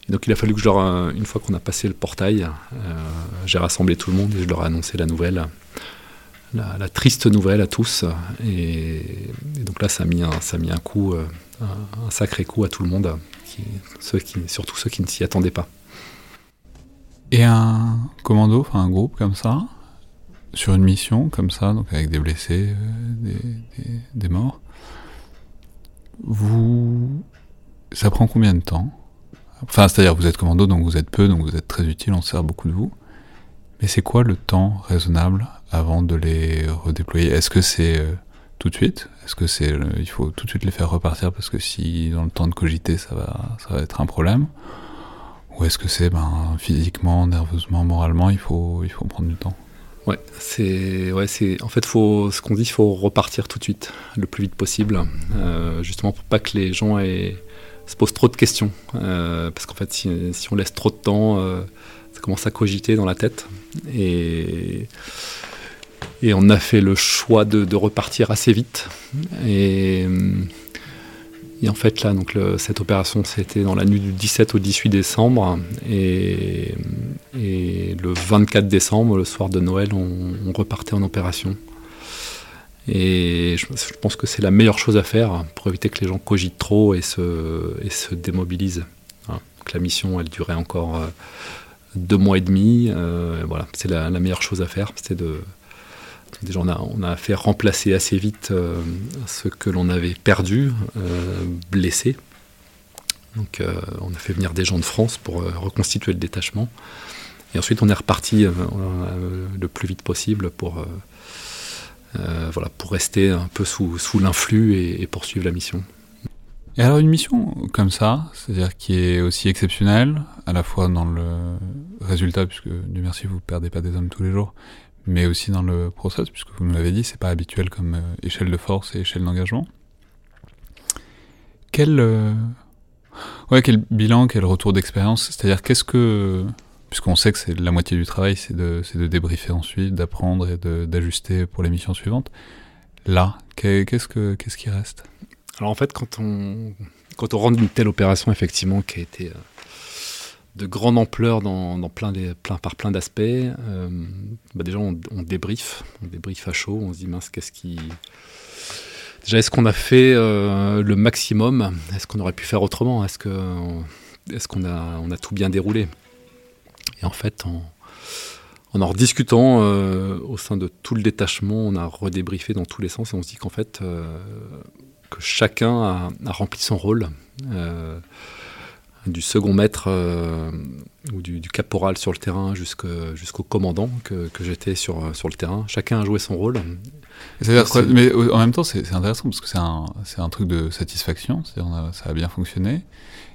Et donc il a fallu que je leur... Une fois qu'on a passé le portail, j'ai rassemblé tout le monde et je leur ai annoncé la nouvelle, la triste nouvelle à tous. Et donc là, ça a mis un coup, un sacré coup à tout le monde, surtout ceux qui ne s'y attendaient pas. Et un commando, enfin un groupe comme ça, sur une mission comme ça, donc avec des blessés, des morts, ça prend combien de temps ? Enfin, c'est-à-dire, vous êtes commando, donc vous êtes peu, donc vous êtes très utile, on se sert beaucoup de vous. Mais c'est quoi le temps raisonnable avant de les redéployer ? Est-ce que c'est tout de suite ? Est-ce que c'est il faut tout de suite les faire repartir parce que si dans le temps de cogiter, ça va être un problème ? Ou est-ce que c'est physiquement, nerveusement, moralement, il faut prendre du temps ? Ouais, en fait, il faut repartir tout de suite, le plus vite possible, justement pour pas que les gens se pose trop de questions, parce qu'en fait si on laisse trop de temps, ça commence à cogiter dans la tête, et on a fait le choix de repartir assez vite, et en fait là, donc cette opération, c'était dans la nuit du 17 au 18 décembre, et le 24 décembre, le soir de Noël, on repartait en opération. Et je pense que c'est la meilleure chose à faire pour éviter que les gens cogitent trop et se démobilisent. Voilà. Donc la mission, elle durait encore 2 mois et demi. Voilà, c'est la meilleure chose à faire. C'était déjà, on a fait remplacer assez vite ce que l'on avait perdu, blessé. Donc on a fait venir des gens de France pour reconstituer le détachement. Et ensuite, on est reparti le plus vite possible pour... voilà, pour rester un peu sous l'influx et poursuivre la mission. Et alors une mission comme ça, c'est-à-dire qui est aussi exceptionnelle, à la fois dans le résultat, puisque Dieu merci, vous ne perdez pas des hommes tous les jours, mais aussi dans le process, puisque vous nous l'avez dit, c'est pas habituel comme échelle de force et échelle d'engagement. Quel bilan, quel retour d'expérience ? C'est-à-dire qu'est-ce que... Puisqu'on sait que c'est la moitié du travail, c'est de débriefer ensuite, d'apprendre et d'ajuster pour les missions suivantes. Là, qu'est-ce qui reste ? Alors en fait, quand on rentre d'une telle opération, effectivement, qui a été de grande ampleur dans par plein d'aspects, déjà on débriefe à chaud, on se dit mince, qu'est-ce qui... Déjà, est-ce qu'on a fait le maximum ? Est-ce qu'on aurait pu faire autrement ? Est-ce qu'on a tout bien déroulé ? Et en fait, en rediscutant au sein de tout le détachement, on a redébriefé dans tous les sens et on se dit qu'en fait, que chacun a rempli son rôle, du second maître ou du caporal sur le terrain jusqu'au commandant que j'étais sur le terrain. Chacun a joué son rôle. Mais en même temps, c'est intéressant parce que c'est un truc de satisfaction, c'est-à-dire ça a bien fonctionné.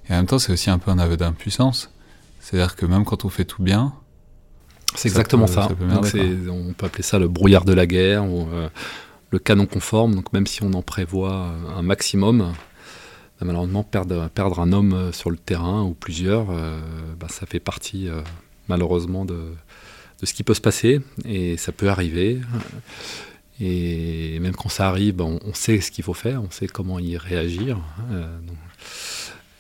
Et en même temps, c'est aussi un peu un aveu d'impuissance. C'est-à-dire que même quand on fait tout bien... C'est exactement ça. On peut appeler ça le brouillard de la guerre, ou le canon conforme. Donc même si on en prévoit un maximum, malheureusement, perdre un homme sur le terrain ou plusieurs, ça fait partie malheureusement de, de ce qui peut se passer, et ça peut arriver. Et même quand ça arrive, on sait ce qu'il faut faire, on sait comment y réagir.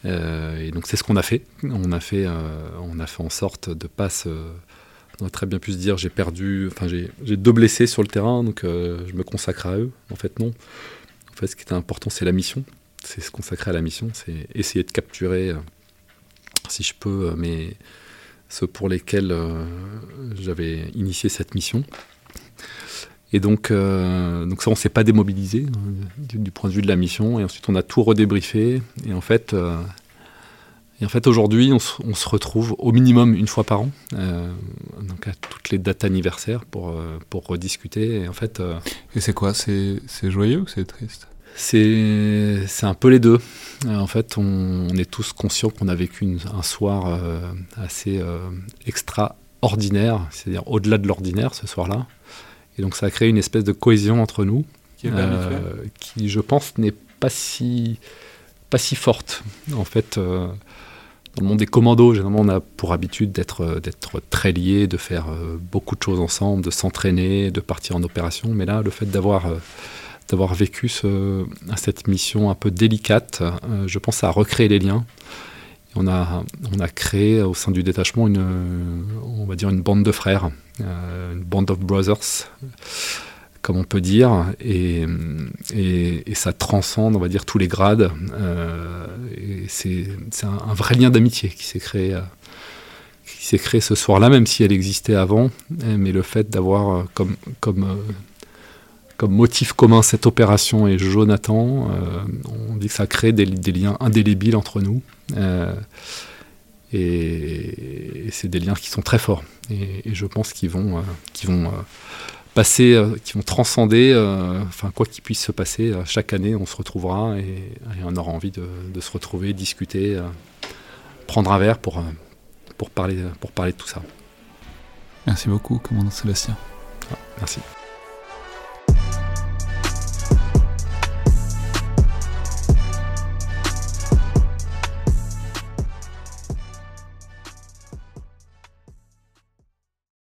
Et donc c'est ce qu'on a fait. On a fait en sorte de pas se... On aurait très bien pu se dire j'ai 2 blessés sur le terrain, donc je me consacre à eux. En fait, non. En fait, ce qui est important, c'est la mission. C'est se consacrer à la mission, c'est essayer de capturer, si je peux, mais ceux pour lesquels j'avais initié cette mission. Et donc ça, on ne s'est pas démobilisé du point de vue de la mission. Et ensuite, on a tout redébriefé. Et en fait, aujourd'hui, on se retrouve au minimum 1 fois par an, donc à toutes les dates anniversaires pour rediscuter. Et en fait, et c'est quoi ? C'est joyeux ou c'est triste ? C'est un peu les deux. En fait, on est tous conscients qu'on a vécu un soir assez extraordinaire, c'est-à-dire au-delà de l'ordinaire ce soir-là. Et donc ça a créé une espèce de cohésion entre nous, qui je pense n'est pas si forte. En fait, dans le monde des commandos, généralement on a pour habitude d'être très liés, de faire beaucoup de choses ensemble, de s'entraîner, de partir en opération. Mais là, le fait d'avoir vécu cette mission un peu délicate, je pense à recréer les liens. Et on a créé au sein du détachement une bande de frères, une band of brothers, comme on peut dire, et ça transcende, on va dire, tous les grades. Et c'est un vrai lien d'amitié qui s'est créé ce soir-là, même si elle existait avant. Mais le fait d'avoir comme motif commun cette opération et Jonathan, on dit que ça crée des liens indélébiles entre nous, et c'est des liens qui sont très forts, et je pense qu'ils vont transcender, enfin quoi qu'il puisse se passer, chaque année on se retrouvera, et on aura envie de se retrouver, discuter, prendre un verre pour parler de tout ça. Merci beaucoup, commandant Sébastien. Ah, merci.